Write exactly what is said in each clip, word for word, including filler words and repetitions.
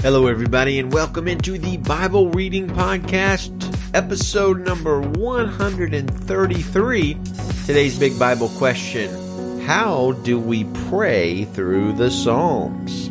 Hello, everybody, and welcome into the Bible Reading Podcast, episode number one hundred thirty-three. Today's big Bible question: how do we pray through the Psalms?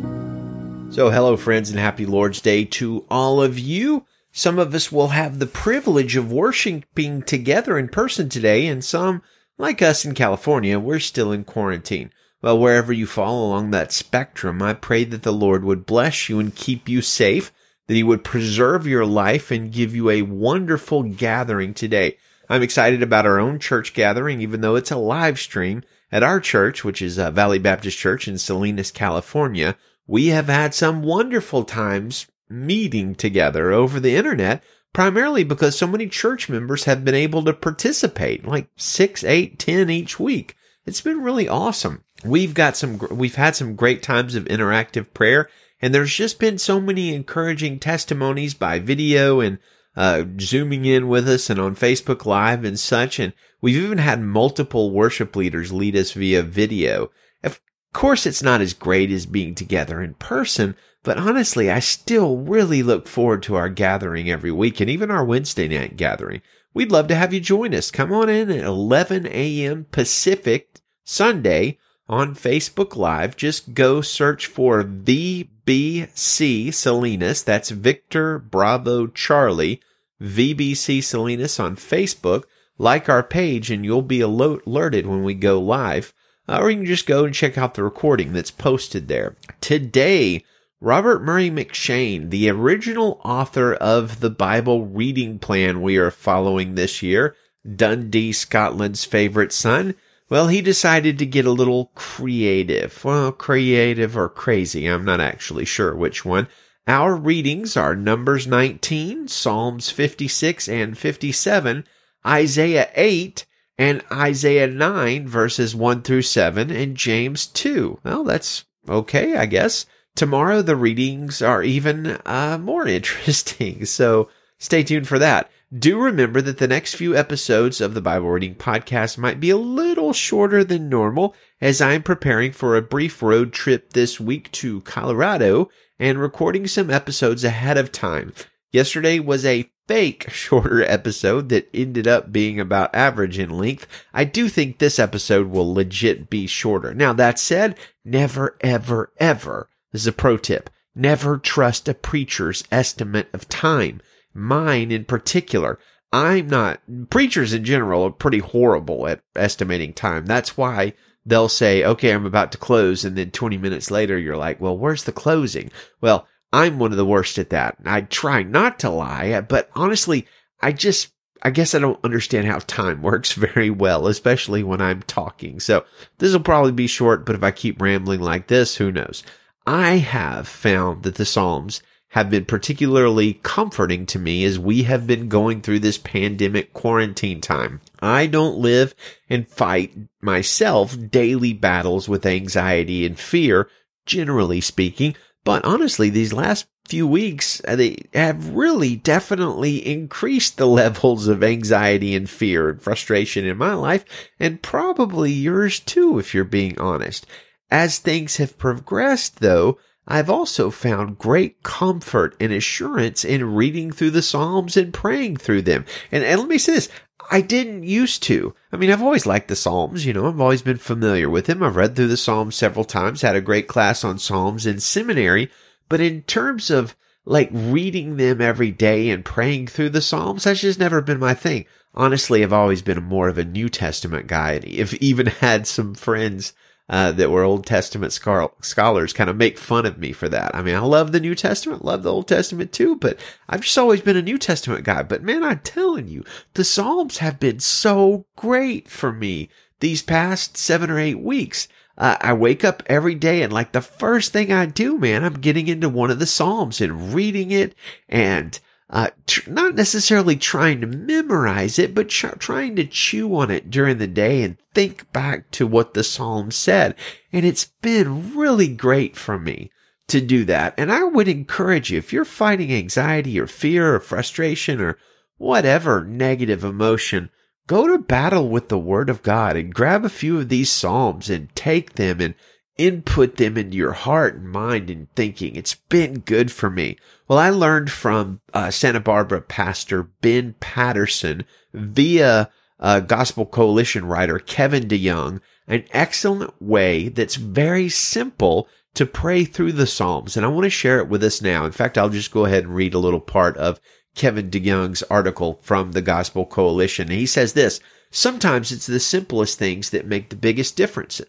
So, hello, friends, and happy Lord's Day to all of you. Some of us will have the privilege of worshiping together in person today, and some, like us in California, we're still in quarantine. Well, wherever you fall along that spectrum, I pray that the Lord would bless you and keep you safe, that He would preserve your life and give you a wonderful gathering today. I'm excited about our own church gathering, even though it's a live stream at our church, which is uh, Valley Baptist Church in Salinas, California. We have had some wonderful times meeting together over the internet, primarily because so many church members have been able to participate, like six, eight, ten each week. It's been really awesome. We've got some, we've had some great times of interactive prayer, and there's just been so many encouraging testimonies by video and uh, zooming in with us and on Facebook Live and such. And we've even had multiple worship leaders lead us via video. Of course, it's not as great as being together in person, but honestly, I still really look forward to our gathering every week and even our Wednesday night gathering. We'd love to have you join us. Come on in at eleven a.m. Pacific Sunday on Facebook Live. Just go search for V B C Salinas. That's Victor Bravo Charlie, V B C Salinas on Facebook. Like our page and you'll be alerted when we go live. Uh, or you can just go and check out the recording that's posted there. Today, Robert Murray McShane, the original author of the Bible reading plan we are following this year, Dundee, Scotland's favorite son, well, he decided to get a little creative. Well, creative or crazy, I'm not actually sure which one. Our readings are Numbers nineteen, Psalms fifty-six and fifty-seven, Isaiah eight, and Isaiah nine, verses one through seven, and James two. Well, that's okay, I guess. Tomorrow, the readings are even uh, more interesting, so stay tuned for that. Do remember that the next few episodes of the Bible Reading Podcast might be a little shorter than normal, as I'm preparing for a brief road trip this week to Colorado and recording some episodes ahead of time. Yesterday was a fake shorter episode that ended up being about average in length. I do think this episode will legit be shorter. Now, that said, never, ever, ever, this is a pro tip, never trust a preacher's estimate of time. Mine in particular. I'm not, preachers in general are pretty horrible at estimating time. That's why they'll say, okay, I'm about to close. And then twenty minutes later, you're like, well, where's the closing? Well, I'm one of the worst at that. I try not to lie, but honestly, I just, I guess I don't understand how time works very well, especially when I'm talking. So this will probably be short, but if I keep rambling like this, who knows? I have found that the Psalms have been particularly comforting to me as we have been going through this pandemic quarantine time. I don't live and fight myself daily battles with anxiety and fear, generally speaking, but honestly, these last few weeks, they have really definitely increased the levels of anxiety and fear and frustration in my life, and probably yours too, if you're being honest. As things have progressed, though, I've also found great comfort and assurance in reading through the Psalms and praying through them. And, and let me say this, I didn't used to. I mean, I've always liked the Psalms, you know, I've always been familiar with them. I've read through the Psalms several times, had a great class on Psalms in seminary. But in terms of like reading them every day and praying through the Psalms, that's just never been my thing. Honestly, I've always been more of a New Testament guy. I've even had some friends Uh, that were Old Testament scholars kind of make fun of me for that. I mean, I love the New Testament, love the Old Testament too, but I've just always been a New Testament guy. But man, I'm telling you, the Psalms have been so great for me these past seven or eight weeks. Uh, I wake up every day and like the first thing I do, man, I'm getting into one of the Psalms and reading it and Uh, tr- not necessarily trying to memorize it, but ch- trying to chew on it during the day and think back to what the Psalm said. And it's been really great for me to do that. And I would encourage you, if you're fighting anxiety or fear or frustration or whatever negative emotion, go to battle with the Word of God and grab a few of these Psalms and take them and input them into your heart and mind and thinking. It's been good for me. Well, I learned from uh, Santa Barbara pastor Ben Patterson via uh, Gospel Coalition writer Kevin DeYoung an excellent way that's very simple to pray through the Psalms, and I want to share it with us now. In fact, I'll just go ahead and read a little part of Kevin DeYoung's article from the Gospel Coalition. He says this: sometimes it's the simplest things that make the biggest difference.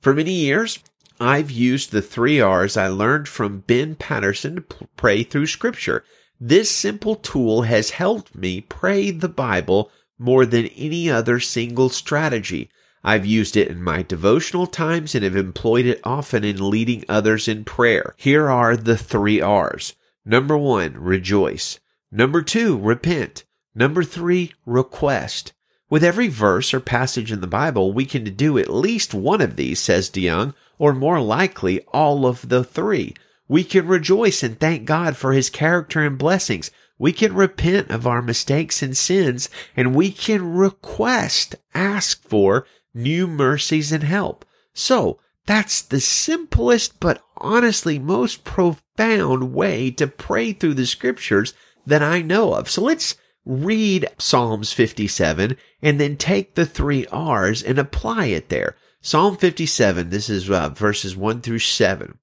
For many years, I've used the three R's I learned from Ben Patterson to pray through Scripture. This simple tool has helped me pray the Bible more than any other single strategy. I've used it in my devotional times and have employed it often in leading others in prayer. Here are the three R's. Number one, rejoice. Number two, repent. Number three, request. With every verse or passage in the Bible, we can do at least one of these, says DeYoung, or more likely, all of the three. We can rejoice and thank God for His character and blessings. We can repent of our mistakes and sins, and we can request, ask for new mercies and help. So, that's the simplest but honestly most profound way to pray through the Scriptures that I know of. So let's read Psalms fifty-seven and then take the three R's and apply it there. Psalm fifty-seven, this is uh, verses one through seven.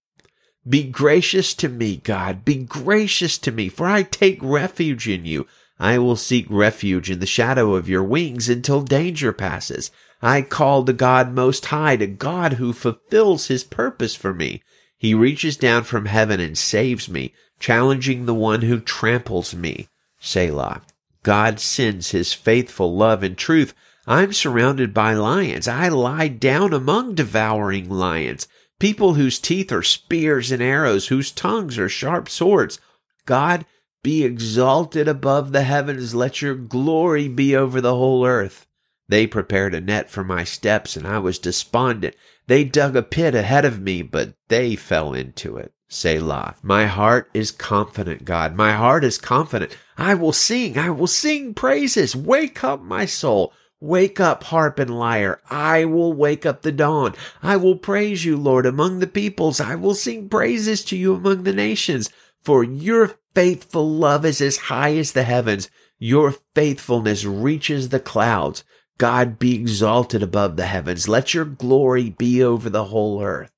Be gracious to me, God, be gracious to me, for I take refuge in you. I will seek refuge in the shadow of your wings until danger passes. I call to God Most High, to God who fulfills his purpose for me. He reaches down from heaven and saves me, challenging the one who tramples me. Selah. God sends his faithful love and truth. I'm surrounded by lions. I lie down among devouring lions, people whose teeth are spears and arrows, whose tongues are sharp swords. God, be exalted above the heavens. Let your glory be over the whole earth. They prepared a net for my steps, and I was despondent. They dug a pit ahead of me, but they fell into it. Selah. My heart is confident, God. My heart is confident. I will sing. I will sing praises. Wake up, my soul. Wake up, harp and lyre. I will wake up the dawn. I will praise you, Lord, among the peoples. I will sing praises to you among the nations. For your faithful love is as high as the heavens. Your faithfulness reaches the clouds. God, be exalted above the heavens. Let your glory be over the whole earth.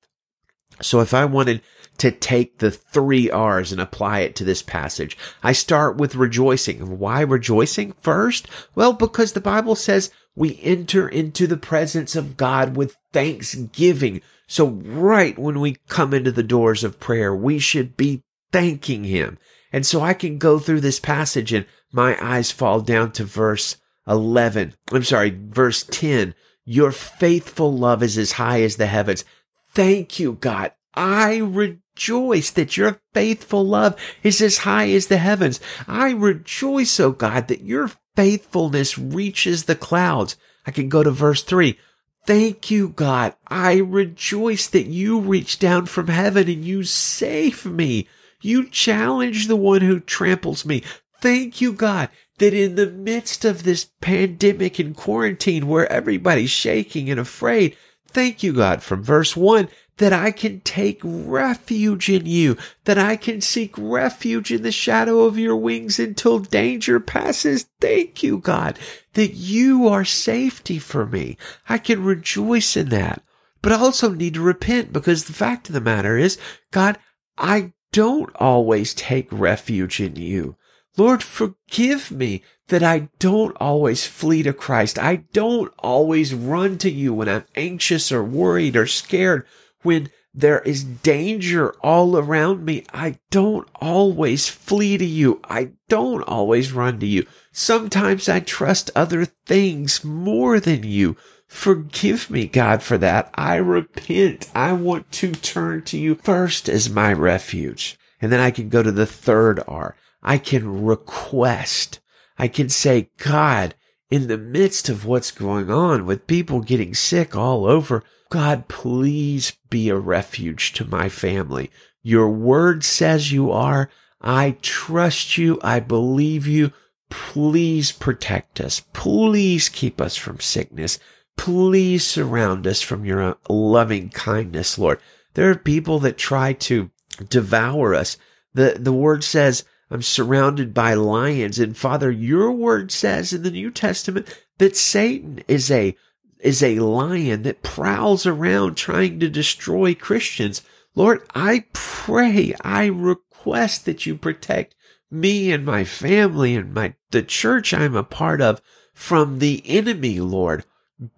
So if I wanted to take the three R's and apply it to this passage, I start with rejoicing. Why rejoicing first? Well, because the Bible says we enter into the presence of God with thanksgiving. So right when we come into the doors of prayer, we should be thanking Him. And so I can go through this passage and my eyes fall down to verse eleven. I'm sorry, verse ten. Your faithful love is as high as the heavens. Thank you, God. I rejoice that your faithful love is as high as the heavens. I rejoice, O God, that your faithfulness reaches the clouds. I can go to verse three. Thank you, God. I rejoice that you reach down from heaven and you save me. You challenge the one who tramples me. Thank you, God, that in the midst of this pandemic and quarantine where everybody's shaking and afraid, thank you, God, from verse one, that I can take refuge in you, that I can seek refuge in the shadow of your wings until danger passes. Thank you, God, that you are safety for me. I can rejoice in that. But I also need to repent, because the fact of the matter is, God, I don't always take refuge in you. Lord, forgive me that I don't always flee to Christ. I don't always run to you when I'm anxious or worried or scared, when there is danger all around me. I don't always flee to you. I don't always run to you. Sometimes I trust other things more than you. Forgive me, God, for that. I repent. I want to turn to you first as my refuge. And then I can go to the third R. I can request. I can say, God, in the midst of what's going on with people getting sick all over, God, please be a refuge to my family. Your word says you are. I trust you. I believe you. Please protect us. Please keep us from sickness. Please surround us from your loving kindness, Lord. There are people that try to devour us. The, the word says, I'm surrounded by lions. And Father, your word says in the New Testament that Satan is a, is a lion that prowls around trying to destroy Christians. Lord, I pray, I request that you protect me and my family and my, the church I'm a part of from the enemy, Lord.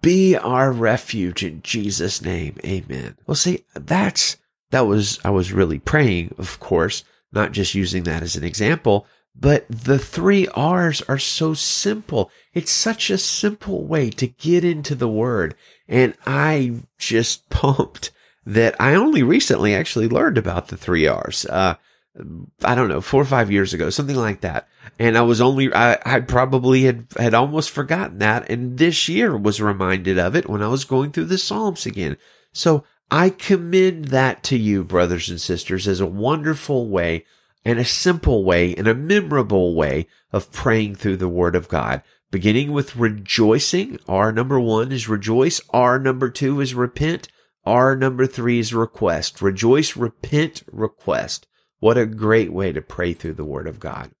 Be our refuge in Jesus' name. Amen. Well, see, that's, that was, I was really praying, of course, not just using that as an example, but the three R's are so simple. It's such a simple way to get into the Word. And I just pumped that I only recently actually learned about the three R's. Uh, I don't know, four or five years ago, something like that. And I was only, I, I probably had, had almost forgotten that. And this year was reminded of it when I was going through the Psalms again. So I commend that to you, brothers and sisters, as a wonderful way and a simple way and a memorable way of praying through the Word of God. Beginning with rejoicing. R number one is rejoice. R number two is repent. R number three is request. Rejoice, repent, request. What a great way to pray through the Word of God.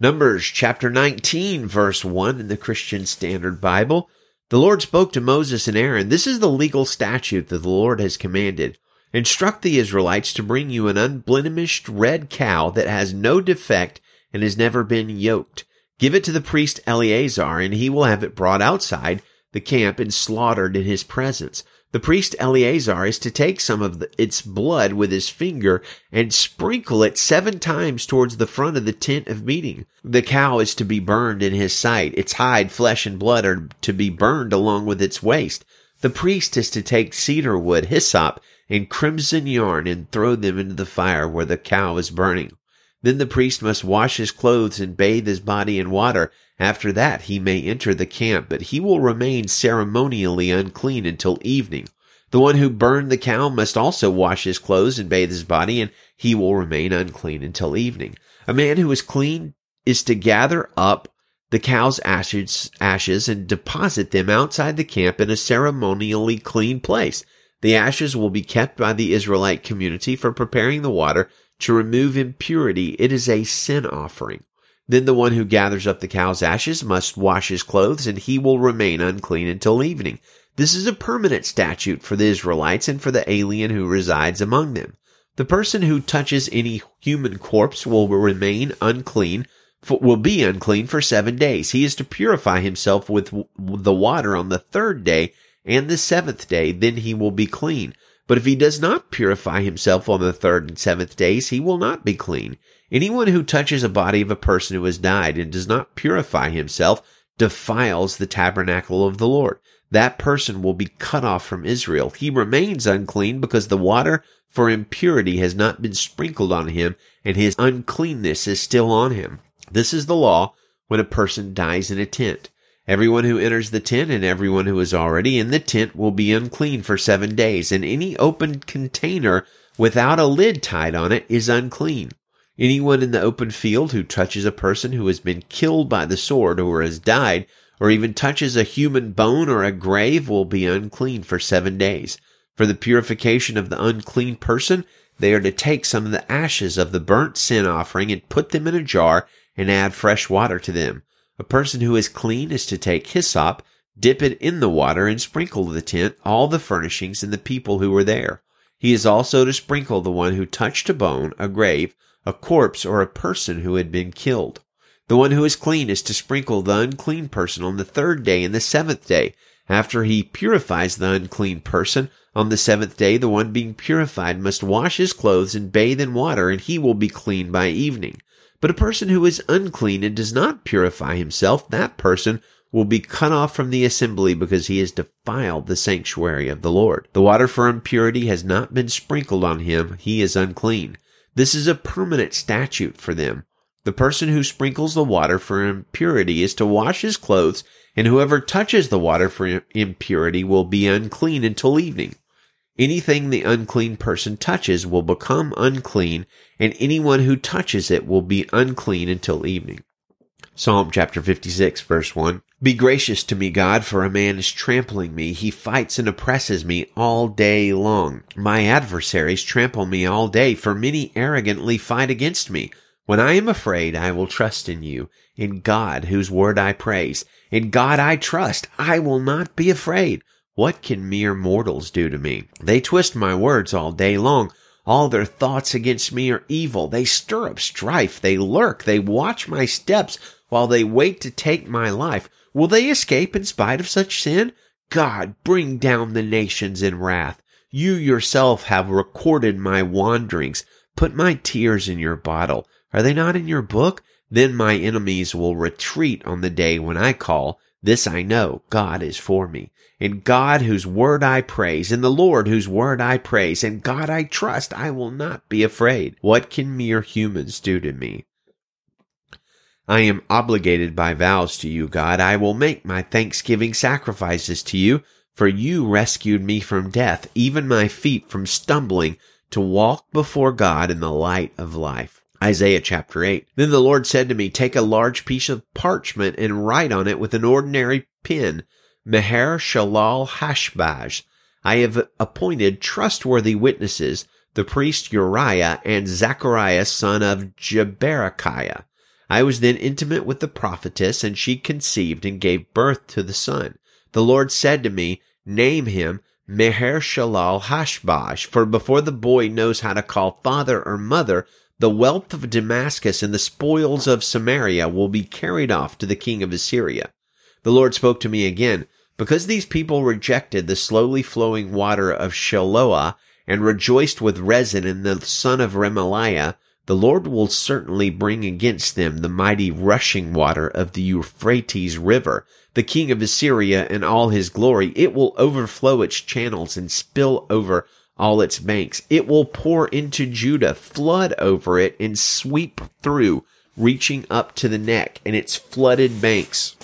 Numbers chapter nineteen, verse one in the Christian Standard Bible. The Lord spoke to Moses and Aaron. This is the legal statute that the Lord has commanded. Instruct the Israelites to bring you an unblemished red cow that has no defect and has never been yoked. Give it to the priest Eleazar, and he will have it brought outside the camp and slaughtered in his presence. The priest Eleazar is to take some of the, its blood with his finger and sprinkle it seven times towards the front of the tent of meeting. The cow is to be burned in his sight. Its hide, flesh, and blood are to be burned along with its waist. The priest is to take cedar wood, hyssop, and crimson yarn and throw them into the fire where the cow is burning. Then the priest must wash his clothes and bathe his body in water. After that, he may enter the camp, but he will remain ceremonially unclean until evening. The one who burned the cow must also wash his clothes and bathe his body, and he will remain unclean until evening. A man who is clean is to gather up the cow's ashes, ashes and deposit them outside the camp in a ceremonially clean place. The ashes will be kept by the Israelite community for preparing the water to remove impurity. It is a sin offering. Then the one who gathers up the cow's ashes must wash his clothes, and he will remain unclean until evening. This is a permanent statute for the Israelites and for the alien who resides among them. The person who touches any human corpse will remain unclean, will be unclean for seven days. He is to purify himself with the water on the third day and the seventh day. Then he will be clean. But if he does not purify himself on the third and seventh days, he will not be clean. Anyone who touches a body of a person who has died and does not purify himself defiles the tabernacle of the Lord. That person will be cut off from Israel. He remains unclean because the water for impurity has not been sprinkled on him, and his uncleanness is still on him. This is the law when a person dies in a tent. Everyone who enters the tent and everyone who is already in the tent will be unclean for seven days, and any open container without a lid tied on it is unclean. Anyone in the open field who touches a person who has been killed by the sword or has died, or even touches a human bone or a grave, will be unclean for seven days. For the purification of the unclean person, they are to take some of the ashes of the burnt sin offering and put them in a jar and add fresh water to them. A person who is clean is to take hyssop, dip it in the water, and sprinkle the tent, all the furnishings, and the people who were there. He is also to sprinkle the one who touched a bone, a grave, a corpse, or a person who had been killed. The one who is clean is to sprinkle the unclean person on the third day and the seventh day. After he purifies the unclean person, on the seventh day the one being purified must wash his clothes and bathe in water, and he will be clean by evening. But a person who is unclean and does not purify himself, that person will be cut off from the assembly because he has defiled the sanctuary of the Lord. The water for impurity has not been sprinkled on him. He is unclean. This is a permanent statute for them. The person who sprinkles the water for impurity is to wash his clothes, and whoever touches the water for impurity will be unclean until evening. Anything the unclean person touches will become unclean, and anyone who touches it will be unclean until evening. Psalm chapter fifty-six, verse one. Be gracious to me, God, for a man is trampling me. He fights and oppresses me all day long. My adversaries trample me all day, for many arrogantly fight against me. When I am afraid, I will trust in you, in God, whose word I praise. In God I trust. I will not be afraid. What can mere mortals do to me? They twist my words all day long. All their thoughts against me are evil. They stir up strife. They lurk. They watch my steps while they wait to take my life. Will they escape in spite of such sin? God, bring down the nations in wrath. You yourself have recorded my wanderings. Put my tears in your bottle. Are they not in your book? Then my enemies will retreat on the day when I call. This I know, God is for me. In God, whose word I praise, in the Lord, whose word I praise, in God I trust, I will not be afraid. What can mere humans do to me? I am obligated by vows to you, God. I will make my thanksgiving sacrifices to you, for you rescued me from death, even my feet from stumbling, to walk before God in the light of life. Isaiah chapter eight. Then the Lord said to me, take a large piece of parchment and write on it with an ordinary pen, Meher Shalal Hashbaz. I have appointed trustworthy witnesses, the priest Uriah and Zechariah son of Jeberakiah. I was then intimate with the prophetess, and she conceived and gave birth to the son. The Lord said to me, name him Meher Shalal Hashbaz, for before the boy knows how to call father or mother, the wealth of Damascus and the spoils of Samaria will be carried off to the king of Assyria. The Lord spoke to me again, because these people rejected the slowly flowing water of Shiloah and rejoiced with Rezin and the son of Remaliah, the Lord will certainly bring against them the mighty rushing water of the Euphrates River, the king of Assyria and all his glory. It will overflow its channels and spill over all its banks. It will pour into Judah, flood over it, and sweep through, reaching up to the neck, and its flooded banks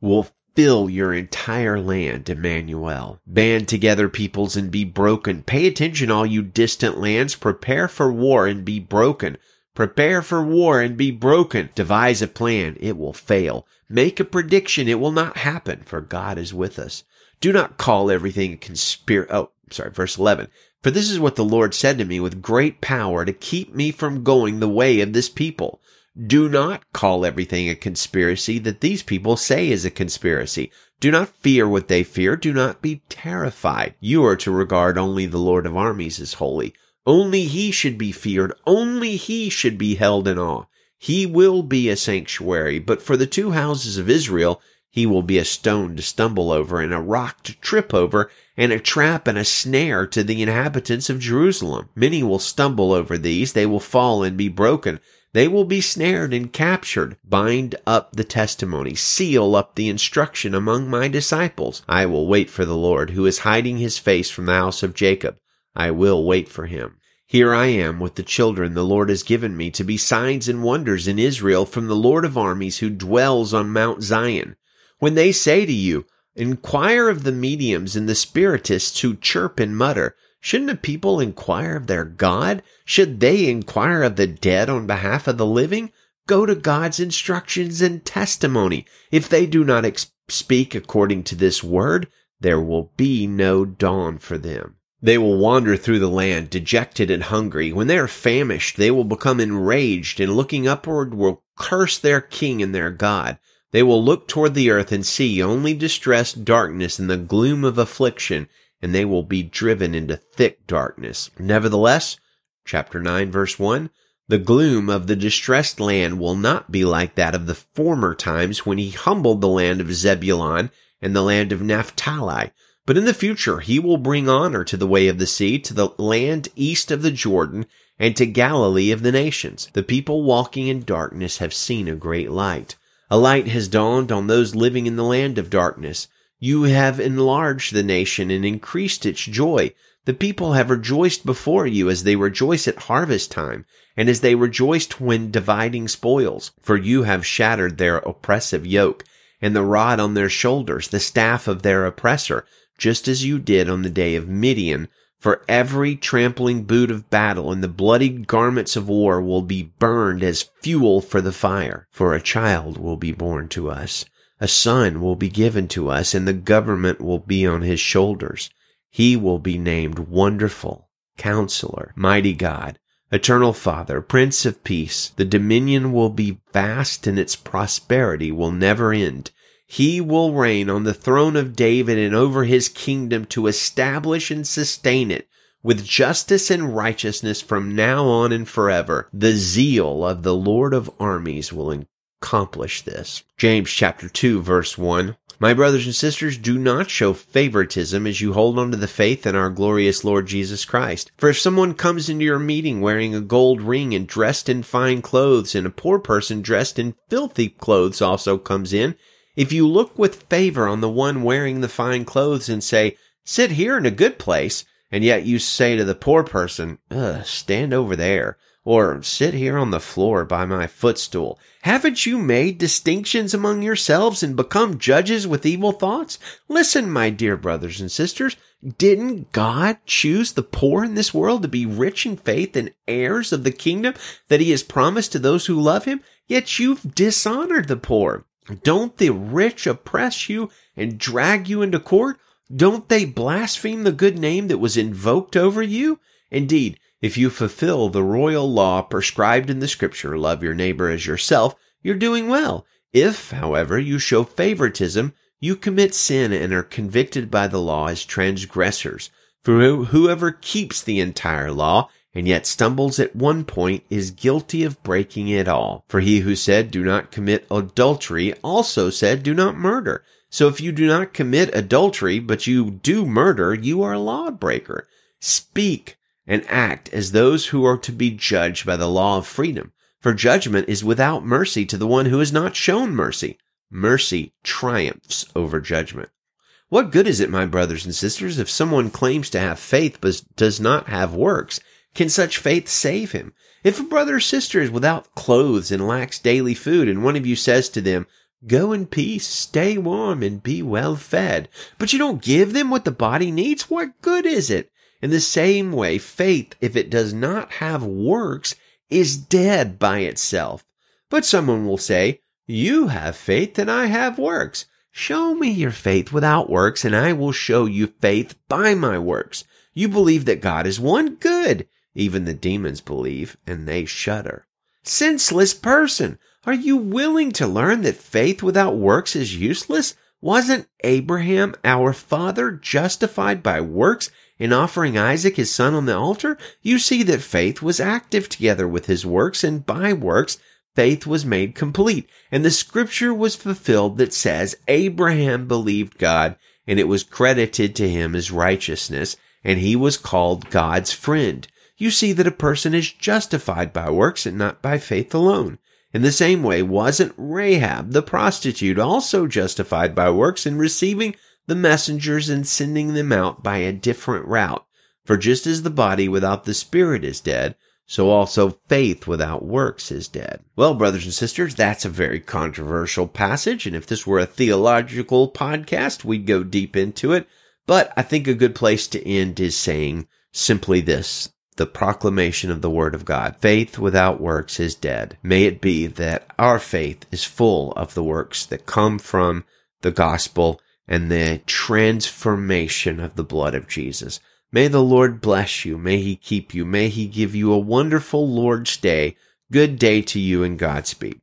will fill your entire land, Emmanuel. Band together, peoples, and be broken. Pay attention, all you distant lands. Prepare for war and be broken. Prepare for war and be broken. Devise a plan. It will fail. Make a prediction. It will not happen, for God is with us. Do not call everything a conspiracy. Oh, sorry, verse eleven. For this is what the Lord said to me with great power to keep me from going the way of this people. Do not call everything a conspiracy that these people say is a conspiracy. Do not fear what they fear. Do not be terrified. You are to regard only the Lord of armies as holy. Only he should be feared. Only he should be held in awe. He will be a sanctuary, but for the two houses of Israel, he will be a stone to stumble over and a rock to trip over and a trap and a snare to the inhabitants of Jerusalem. Many will stumble over these. They will fall and be broken. They will be snared and captured. Bind up the testimony. Seal up the instruction among my disciples. I will wait for the Lord, who is hiding his face from the house of Jacob. I will wait for him. Here I am with the children the Lord has given me to be signs and wonders in Israel from the Lord of armies who dwells on Mount Zion. When they say to you, inquire of the mediums and the spiritists who chirp and mutter, shouldn't the people inquire of their God? Should they inquire of the dead on behalf of the living? Go to God's instructions and testimony. If they do not ex- speak according to this word, there will be no dawn for them. They will wander through the land, dejected and hungry. When they are famished, they will become enraged, and looking upward will curse their king and their God. They will look toward the earth and see only distress, darkness, and the gloom of affliction, and they will be driven into thick darkness. Nevertheless, chapter nine, verse one, the gloom of the distressed land will not be like that of the former times when he humbled the land of Zebulun and the land of Naphtali. But in the future he will bring honor to the way of the sea, to the land east of the Jordan, and to Galilee of the nations. The people walking in darkness have seen a great light. A light has dawned on those living in the land of darkness. You have enlarged the nation and increased its joy. The people have rejoiced before you as they rejoice at harvest time, and as they rejoiced when dividing spoils. For you have shattered their oppressive yoke, and the rod on their shoulders, the staff of their oppressor, just as you did on the day of Midian. For every trampling boot of battle and the bloodied garments of war will be burned as fuel for the fire. For a child will be born to us, a son will be given to us, and the government will be on his shoulders. He will be named Wonderful, Counselor, Mighty God, Eternal Father, Prince of Peace. The dominion will be vast and its prosperity will never end. He will reign on the throne of David and over his kingdom to establish and sustain it with justice and righteousness from now on and forever. The zeal of the Lord of armies will accomplish this. James chapter two, verse one. My brothers and sisters, do not show favoritism as you hold on to the faith in our glorious Lord Jesus Christ. For if someone comes into your meeting wearing a gold ring and dressed in fine clothes, and a poor person dressed in filthy clothes also comes in, if you look with favor on the one wearing the fine clothes and say, sit here in a good place, and yet you say to the poor person, ugh, stand over there, or sit here on the floor by my footstool, haven't you made distinctions among yourselves and become judges with evil thoughts? Listen, my dear brothers and sisters, didn't God choose the poor in this world to be rich in faith and heirs of the kingdom that he has promised to those who love him? Yet you've dishonored the poor. Don't the rich oppress you and drag you into court? Don't they blaspheme the good name that was invoked over you? Indeed, if you fulfill the royal law prescribed in the Scripture, love your neighbor as yourself, you're doing well. If, however, you show favoritism, you commit sin and are convicted by the law as transgressors. For whoever keeps the entire law and yet stumbles at one point is guilty of breaking it all. For he who said, do not commit adultery, also said, do not murder. So if you do not commit adultery, but you do murder, you are a lawbreaker. Speak and act as those who are to be judged by the law of freedom. For judgment is without mercy to the one who has not shown mercy. Mercy triumphs over judgment. What good is it, my brothers and sisters, if someone claims to have faith but does not have works? Can such faith save him? If a brother or sister is without clothes and lacks daily food, and one of you says to them, go in peace, stay warm, and be well fed, but you don't give them what the body needs, what good is it? In the same way, faith, if it does not have works, is dead by itself. But someone will say, you have faith and I have works. Show me your faith without works, and I will show you faith by my works. You believe that God is one, good. Even the demons believe, and they shudder. Senseless person, are you willing to learn that faith without works is useless? Wasn't Abraham, our father, justified by works in offering Isaac his son on the altar? You see that faith was active together with his works, and by works faith was made complete. And the scripture was fulfilled that says, Abraham believed God, and it was credited to him as righteousness, and he was called God's friend. You see that a person is justified by works and not by faith alone. In the same way, wasn't Rahab the prostitute also justified by works in receiving the messengers and sending them out by a different route? For just as the body without the spirit is dead, so also faith without works is dead. Well, brothers and sisters, that's a very controversial passage, and if this were a theological podcast, we'd go deep into it. But I think a good place to end is saying simply this: the proclamation of the Word of God. Faith without works is dead. May it be that our faith is full of the works that come from the gospel and the transformation of the blood of Jesus. May the Lord bless you. May He keep you. May He give you a wonderful Lord's Day. Good day to you and Godspeed.